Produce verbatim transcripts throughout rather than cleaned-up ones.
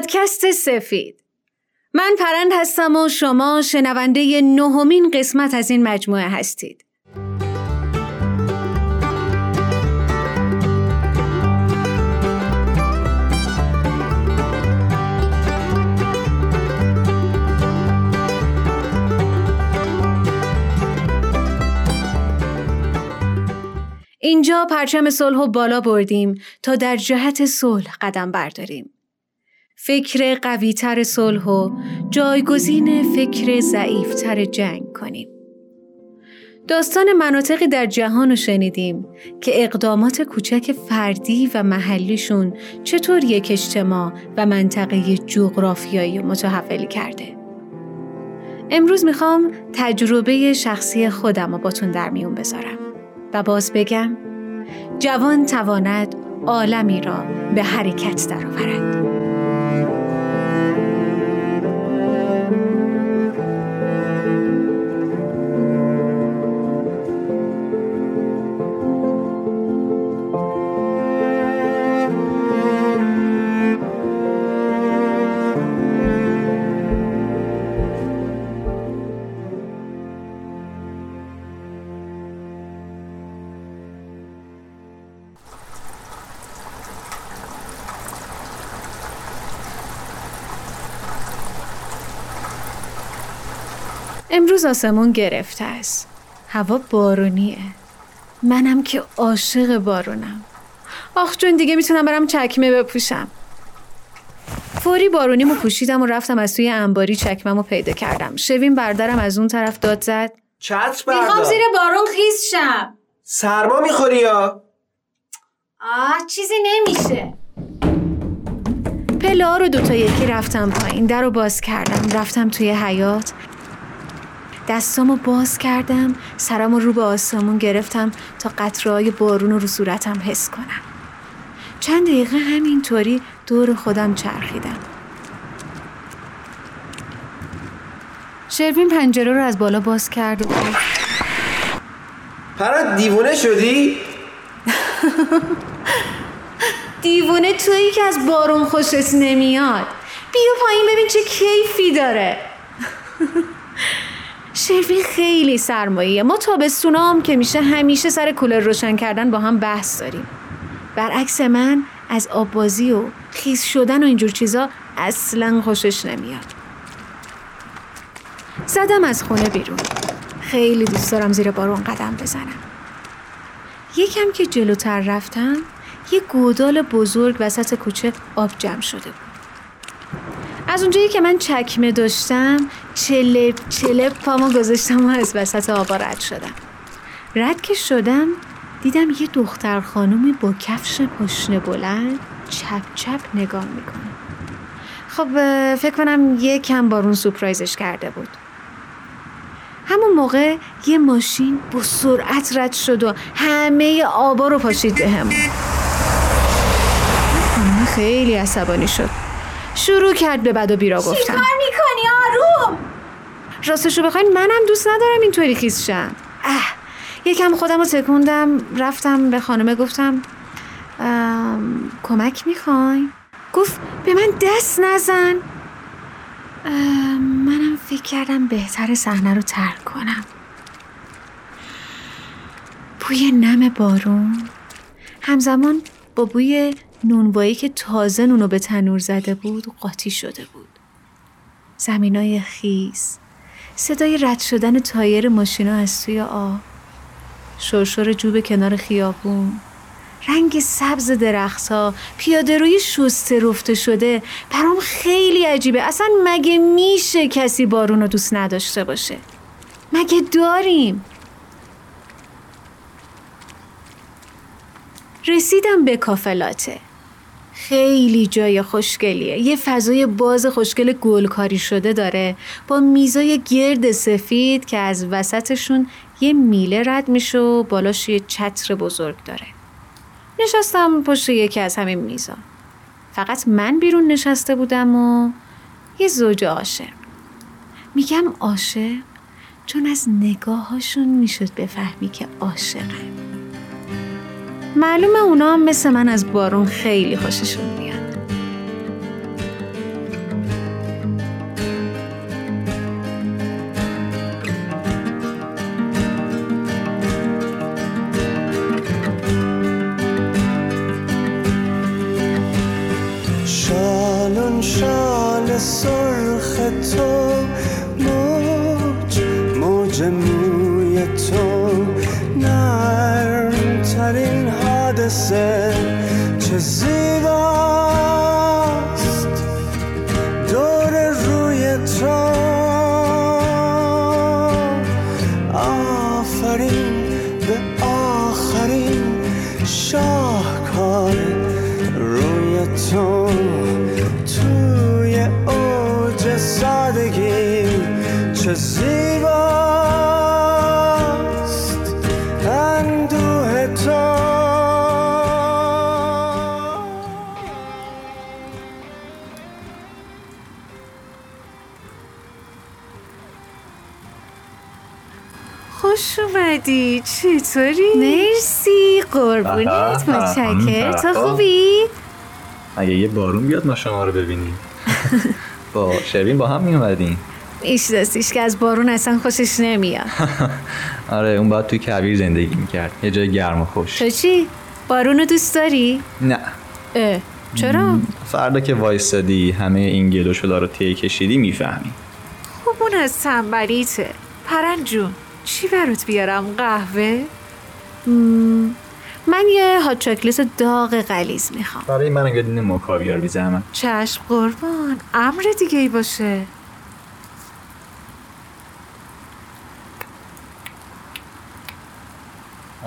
پادکست سفید. من پرند هستم و شما شنونده نهمین قسمت از این مجموعه هستید. اینجا پرچم صلح بالا بردیم تا در جهت صلح قدم برداریم. فکر قوی‌تر صلح و جایگزین فکر ضعیف‌تر جنگ کنیم. داستان مناطقی در جهان رو شنیدیم که اقدامات کوچک فردی و محلیشون چطور یک اجتماع و منطقه جغرافیایی رو متحول کرده. امروز میخوام تجربه شخصی خودم رو باتون در میون بذارم و باز بگم جوان تواند عالمی را به حرکت درآورد. امروز آسمون گرفته است. هوا بارونیه. منم که عاشق بارونم. آخ جون دیگه میتونم برم چکمه بپوشم. فوری بارونیمو پوشیدم و رفتم از توی انباری چکممو پیدا کردم. شوین برادرم از اون طرف داد زد. چتر بردار. میخوام زیر بارون خیس شم. سرما میخوری یا؟ آه چیزی نمیشه. پله‌ها رو دو تا یکی رفتم پایین. در رو باز کردم. رفتم توی حیاط. دستامو باز کردم، سرامو رو به آسمون گرفتم تا قطره‌های بارون رو صورتم حس کنم. چند دقیقه همینطوری دور خودم چرخیدم. شروین پنجره رو از بالا باز کرد و گفت پرند دیوونه شدی؟ دیوونه تویی که از بارون خوشت نمیاد. بیا پایین ببین چه کیفی داره. شروین خیلی سرماییه. ما تابستونا هم که میشه همیشه سر کولر روشن کردن با هم بحث داریم. برعکس من از آب‌بازی و خیس شدن و اینجور چیزا اصلا خوشش نمیاد. زدم از خونه بیرون. خیلی دوست دارم زیر بارون قدم بزنم. یکم که جلوتر رفتم یه گودال بزرگ وسط کوچه آب جمع شده بود. از اونجایی که من چکمه داشتم چلب چلب پامو گذاشتم و از وسط آبا رد شدم. رد که شدم دیدم یه دختر خانومی با کفش پاشنه بلند چپ چپ نگاه میکنه. خب فکر کنم یه کم بارون سورپرایزش کرده بود. همون موقع یه ماشین با سرعت رد شد و همه آبا رو پاشید به همون. خیلی عصبانی شد. شروع کرد به بد و بیرا گفتن. چیکار میکنی آروم؟ راستشو بخواین منم دوست ندارم اینطوری خیس شم. اه یکم خودم رو تکوندم. رفتم به خانمه گفتم کمک میخواین؟ گفت به من دست نزن. منم فکر کردم بهتر صحنه رو ترک کنم. بوی نم بارون همزمان با بوی نونوایی که تازه نونو به تنور زده بود و قاطی شده بود. زمینای خیس، صدای رد شدن تایر ماشینا از توی آب، شرشر جوب کنار خیابون، رنگ سبز درخت‌ها، پیاده‌روی شسته رفته شده. برام خیلی عجیبه. اصلا مگه میشه کسی بارون رو دوست نداشته باشه؟ مگه داریم؟ رسیدم به کافلاته. خیلی جای خوشگلیه. یه فضای باز خوشگل گلکاری شده داره با میزای گرد سفید که از وسطشون یه میله رد میشه و بالاش یه چتر بزرگ داره. نشستم پشت یکی از همین میزا. فقط من بیرون نشسته بودم و یه زوج عاشق. میگم عاشق چون از نگاهاشون میشد بفهمی که عاشقن. معلومه اونا مثل من از بارون خیلی خوششون میاد. موج موی تو نرمترین حادثه چه زیباست دور روی تو آفرین به آخرین شاهکار روی تو توی اوج سادگی چه زیباست اندوه تو. خوش اومدی، چطوری؟ مرسی قربونت، متشکرم. تو خوبی؟ اگه یه بارون بیاد ما شما رو ببینیم. با شبین با هم میومدیم. ایش دستیش که از بارون اصلا خوشش نمیاد. آره اون باید توی کویر زندگی میکرد، یه جای گرم و خوش. تو چی؟ بارونو دوست داری؟ نه. اه چرا؟ فردا که وایستادی همه این گل و شلا رو تیه کشیدی میفهمی. خب اون از تنبلیته. پرند جون چی برات بیارم؟ قهوه؟ مم. من یه هات چاکلیت داغ غلیظ میخوام. برای من اگه دینه مکاویار بی زحمت. چشم قربان، امر دیگه ای باشه.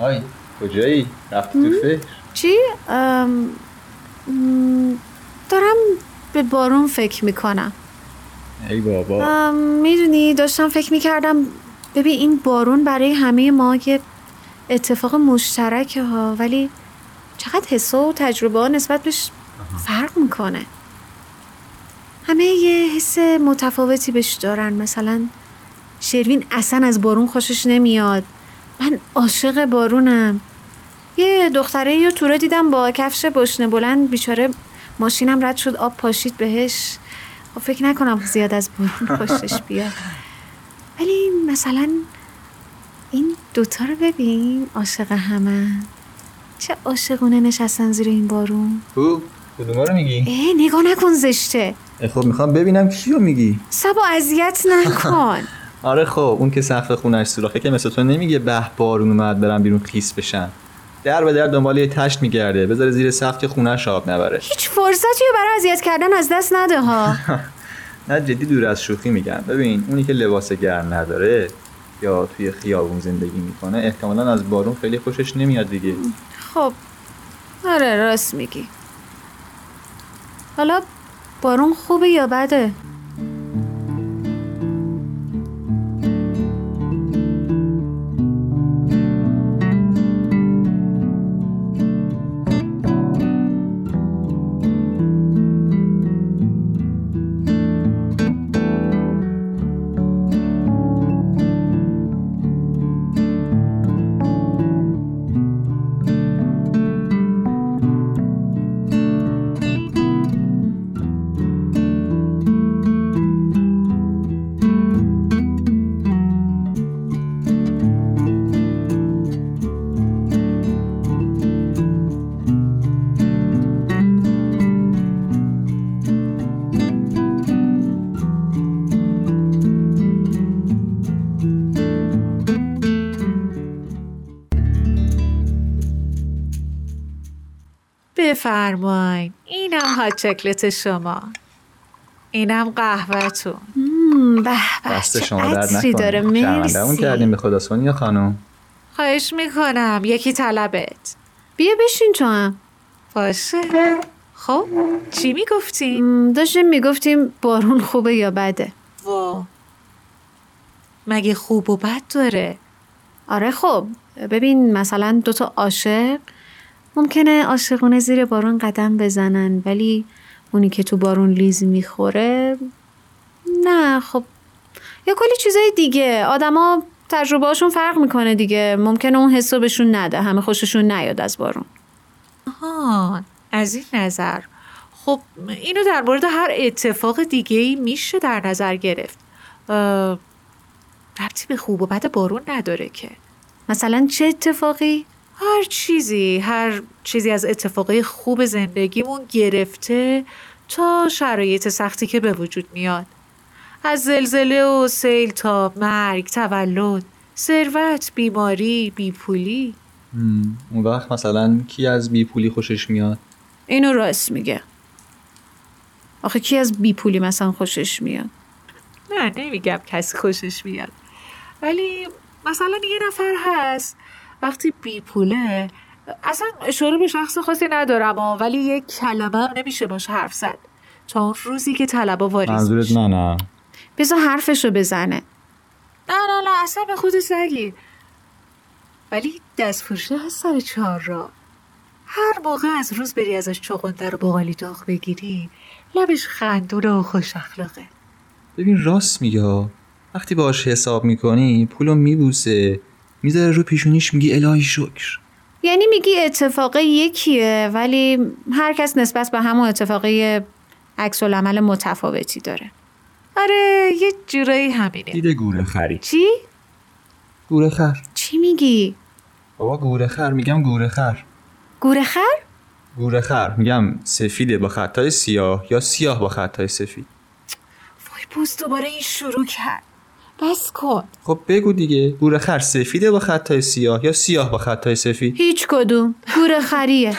آی کجایی؟ رفتی تو فکر؟ چی؟ ام... دارم به بارون فکر میکنم. ای بابا. میدونی داشتم فکر میکردم ببین این بارون برای همه ما یه اتفاق مشترکه ها، ولی چقدر حس و تجربه ها نسبت بهش فرق میکنه. همه یه حس متفاوتی بهش دارن. مثلا شیروین اصلا از بارون خوشش نمیاد، من عاشق بارونم. یه دختره یه توره دیدم با کفش بشنه بلند، بیچاره ماشینم رد شد آب پاشید بهش. فکر نکنم زیاد از بارون خوشش بیاد، ولی مثلا این دوتا رو ببین عاشق همن، چه عاشقونه نشستن زیر این بارون. او کدوما رو میگی؟ ای نگاه نکن زشته. خب میخوام ببینم کیو میگی. سبا اذیت نکن. آره خب اون که سقف خونش سوراخه که مثل تو نمیگه به بارون اومد برم بیرون خیس بشن، در به در دنبال یه تشت میگرده بذاره زیر سقف که خونش آب نبره. هیچ فرصتی برای اذیت کردن از دست نده ها. نه جدی دور از شوخی میگم. ببین اونی که لباس گرم نداره یا توی خیابون زندگی میکنه احتمالاً از بارون خیلی خوشش نمیاد دیگه. خب آره راست میگی. حالا بارون خوبه یا بده؟ فرماین، اینم هات چاکلت شما، اینم قهوه‌تون. به به چه عطری داره. مرسی شرمندمون کردیم به خدا سونیا خانم. خواهش میکنم یکی طلبت. بیا بشین تو هم. باشه. خب چی میگفتیم؟ داشتیم میگفتیم بارون خوبه یا بده. وا مگه خوب و بد داره؟ آره خب ببین مثلا دوتا عاشق ممکنه عاشقونه زیر بارون قدم بزنن، ولی اونی که تو بارون لیز میخوره نه. خب یا کلی چیزای دیگه، آدما تجربه هاشون فرق میکنه دیگه، ممکنه اون حسو بهشون نده، همه خوششون نیاد از بارون. آها از این نظر. خب اینو در مورد هر اتفاق دیگه‌ای میشه در نظر گرفت، ربطی به خوب و بد بارون نداره که. مثلا چه اتفاقی؟ هر چیزی، هر چیزی از اتفاقای خوب زندگیمون گرفته تا شرایط سختی که به وجود میاد. از زلزله و سیل تا مرگ، تولد، ثروت، بیماری، بیپولی. اون وقت مثلا کی از بیپولی خوشش میاد؟ اینو راست میگه. آخه کی از بیپولی مثلا خوشش میاد؟ نه نمیگم کسی خوشش میاد، ولی مثلا یه نفر هست وقتی بیپوله، اصلا اشاره به شخص خاصی ندارم ولی یک کلمه هم نمیشه باش حرف زد تا اون روزی که طلبا واریز میشه. منظورت نه نه بذار حرفشو بزنه. نه نه نه اصلا به خودت نگیر. ولی دستفروشه هست سر چهار را، هر موقع از روز بری ازش چغنده رو باقالی داغ بگیری، لبش خندونه و خوش اخلاقه. ببین راست میگه، وقتی باش حساب میکنی پولو میبوسه، میذاره رو پیشونیش، میگی الهی شکر. یعنی میگی اتفاق یکیه ولی هر کس نسبت به همون اتفاقی عکس العمل متفاوتی داره. آره یه جورایی همینه. دیده گوره خری. چی؟ گوره خر. چی میگی؟ بابا گوره خر میگم. گوره خر. گوره خر؟ گوره خر میگم. سفیده با خطای سیاه یا سیاه با خطای سفید. وای پوست دوباره این شروع کرد. بس کن. خب بگو دیگه. گوره خر سفیده با خطای سیاه یا سیاه با خطای سفید؟ هیچ کدوم. گوره خریه.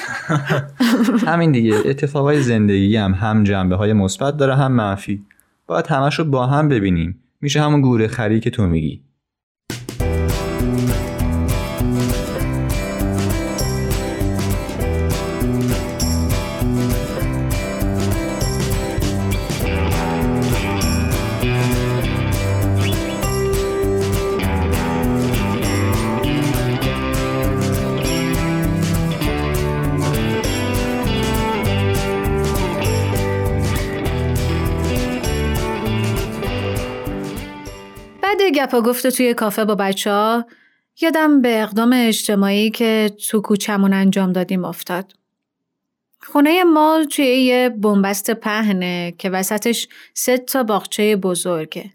همین دیگه. اتفاقای زندگی هم هم جنبه های مثبت داره هم منفی. باید همشو با هم ببینیم. میشه همون گوره خری که تو میگی. گپا گفته توی کافه با بچه‌ها یادم به اقدام اجتماعی که تو کوچمون انجام دادیم افتاد. خونه ما توی یه بنبست پهنه که وسطش سه تا باغچه بزرگه.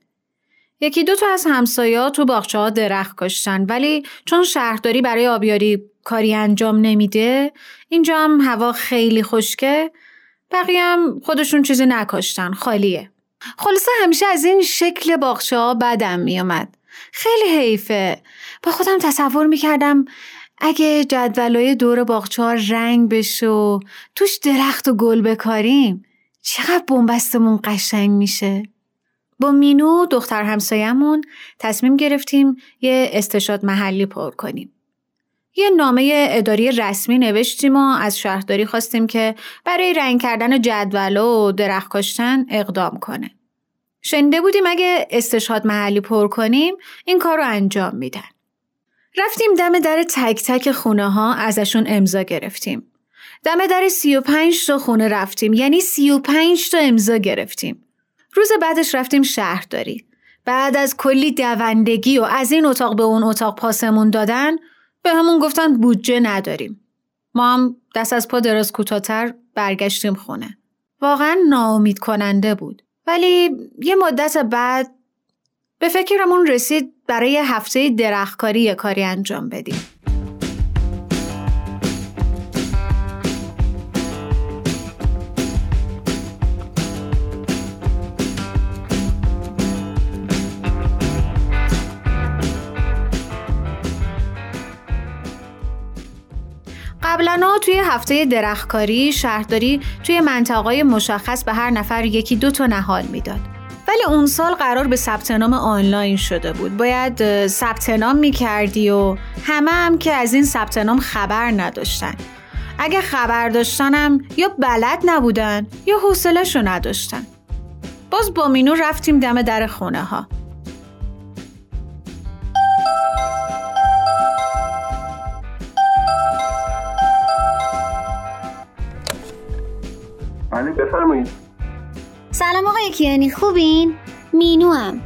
یکی دو تا از همسایه‌ها تو باغچه‌ها درخت کاشتن، ولی چون شهرداری برای آبیاری کاری انجام نمیده، اینجا هم هوا خیلی خشکه، بقیه هم خودشون چیزی نکاشتن، خالیه. خلاصه همیشه از این شکل باغچه‌ها بدم میومد. خیلی حیفه. با خودم تصور میکردم اگه جدولای دور باغچه‌ها رنگ بشه و توش درخت و گل بکاریم چقدر بنبستمون قشنگ میشه. با مینو دختر همسایمون تصمیم گرفتیم یه استشاد محلی پر کنیم. یه نامه اداری رسمی نوشتیم و از شهرداری خواستیم که برای رنگ کردن جدول و درخت کاشتن اقدام کنه. شنیده بودیم اگه استشهاد محلی پر کنیم این کار رو انجام میدن. رفتیم دم در تک تک خونه ها ازشون امضا گرفتیم. دم در سی و پنج تا خونه رفتیم، یعنی سی و پنج تا امضا گرفتیم. روز بعدش رفتیم شهرداری. بعد از کلی دوندگی و از این اتاق به اون اتاق پاسمون دادن، به همون گفتن بودجه نداریم. ما هم دست از پا دراز کوتاه‌تر برگشتیم خونه. واقعا ناامید کننده بود. ولی یه مدت بعد به فکرمون رسید برای هفته درختکاری یه کاری انجام بدیم. قبلاً توی هفته درختکاری شهرداری توی منطقه‌های مشخص به هر نفر یکی دو تا نهال میداد. ولی اون سال قرار به ثبت نام آنلاین شده بود. باید ثبت نام می‌کردی و همه هم که از این ثبت نام خبر نداشتن. اگه خبر داشتنم یا بلد نبودن یا حوصله‌شو نداشتن. باز با مینو رفتیم دم در خونه‌ها. بله بفرمایید. سلام آقای کیانی، خوبین؟ مینو هم.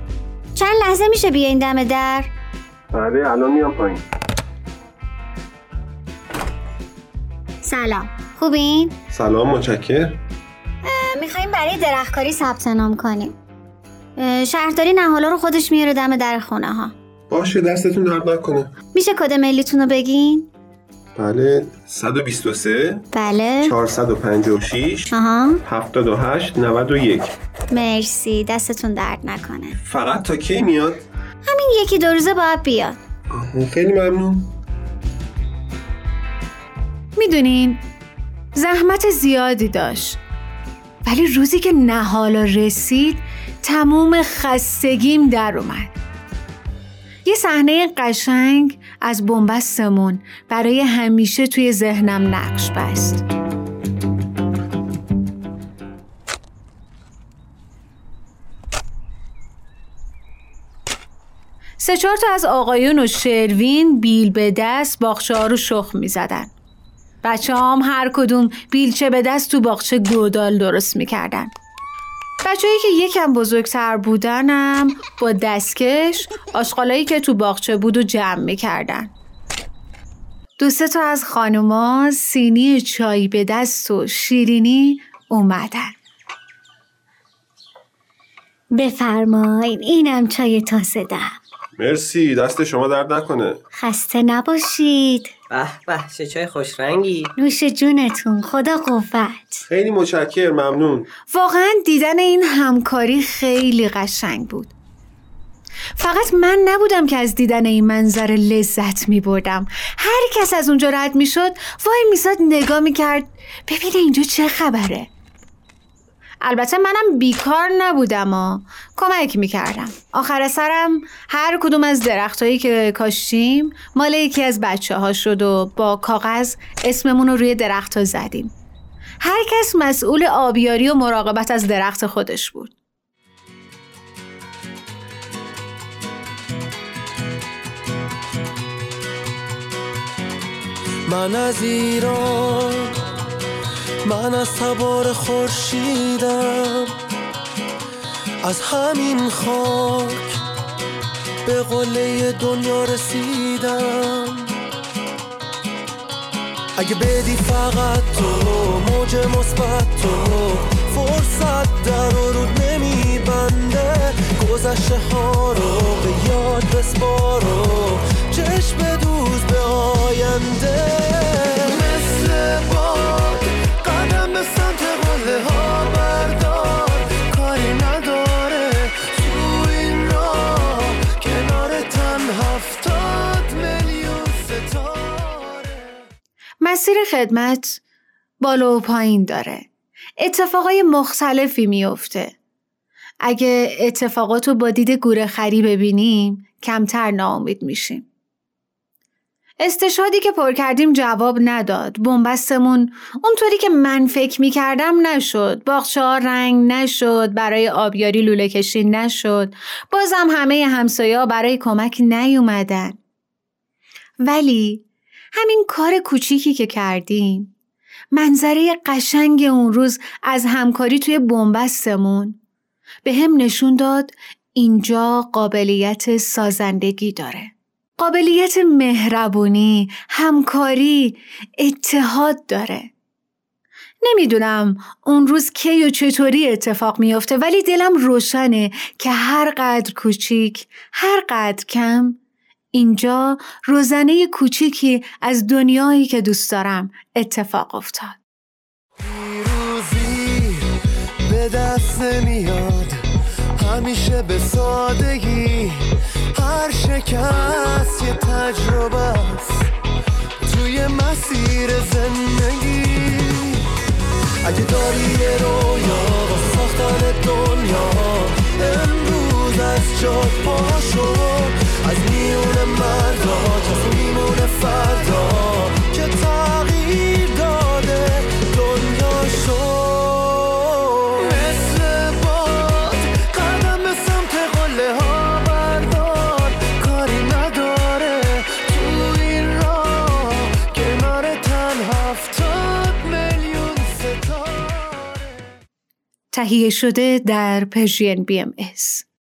چند لحظه میشه بیاین دم در؟ بله الان میام پایین. سلام، خوبین؟ سلام متشکرم. میخواییم برای درختکاری ثبت نام کنیم. شهرداری نهالا رو خودش میاره دم در خونه ها. باشه دستتون درد نکنه. میشه کد ملیتون رو بگین؟ بله. صد و بیست و سه بله. چهارصد و پنجاه و شش آها. هفتاد و هشت نود و یک. مرسی، دستتون درد نکنه. فقط تا کی میاد؟ همین یکی دو روزه باید بیاد. خیلی ممنون. میدونین زحمت زیادی داشت، ولی روزی که نهالا رسید تموم خستگیم در اومد. یه صحنه قشنگ از بنبستمون برای همیشه توی ذهنم نقش بست. سه چهار تا از آقایون و شروین بیل به دست باغچه‌ها رو شخم می‌زدن. بچه‌هام هر کدوم بیلچه به دست تو باغچه گودال درست می‌کردن. بچه‌هایی که یکم بزرگتر بودنم با دستکش آشغالایی که تو باغچه بود و جمع می‌کردن. دو سه تا از خانوما سینی چای به دست و شیرینی اومدن. بفرمایید، اینم چای تازه دم. مرسی، دست شما درد نکنه. خسته نباشید. به به، چه چای خوش رنگی. نوش جونتون، خدا قوت. خیلی متشکرم، ممنون. واقعا دیدن این همکاری خیلی قشنگ بود. فقط من نبودم که از دیدن این منظره لذت می بردم. هر کس از اونجا رد می شد وای می زد نگاه می کرد ببینه اینجا چه خبره. البته منم بیکار نبودم و کمک میکردم. آخر سرم هر کدوم از درختایی که کاشتیم مال یکی از بچه ها شد و با کاغذ اسممون رو روی درخت ها زدیم. هر کس مسئول آبیاری و مراقبت از درخت خودش بود. من از ایران، من از تبار خورشیدم، از همین خاک به قله دنیا رسیدم. اگه بدی فقط تو موج مثبت، تو فرصت در و رود نمیبنده. گذشته ها رو به یاد بسپار و چشم دوز به آینده. مثل باد قدم به سمت قله ها بردار، کاری نداره تو این راه، کنار تن هفتاد میلیون ستاره. مسیر خدمت بالا و پایین داره، اتفاقای مختلفی میفته. اگه اتفاقاتو با دید گوره خری ببینیم کمتر ناامید میشیم. استشهادی که پر کردیم جواب نداد. بنبستمون اونطوری که من فکر می کردم نشد. باغچه‌ها رنگ نشد، برای آبیاری لوله کشی نشد، بازم همه همسایه‌ها برای کمک نیومدن. ولی همین کار کوچیکی که کردیم، منظره قشنگ اون روز از همکاری توی بنبستمون به هم نشون داد اینجا قابلیت سازندگی داره. قابلیت مهربونی، همکاری، اتحاد داره. نمیدونم اون روز کی و چطوری اتفاق میفته، ولی دلم روشنه که هر قدر کوچیک، هر قدر کم، اینجا روزنه کوچیکی از دنیایی که دوست دارم اتفاق افتاد. روزی به دست نمیاد، همیشه به سادگی. هر شکست یه تجربه است توی مسیر زندگی. اگه داری یه رویا با ساختن دنیا، امروز از جاد پاشو، از میون مردا تا میمون فردا که تغییر داده دنیا شد. تهیه شده در پرژین بی ام اس.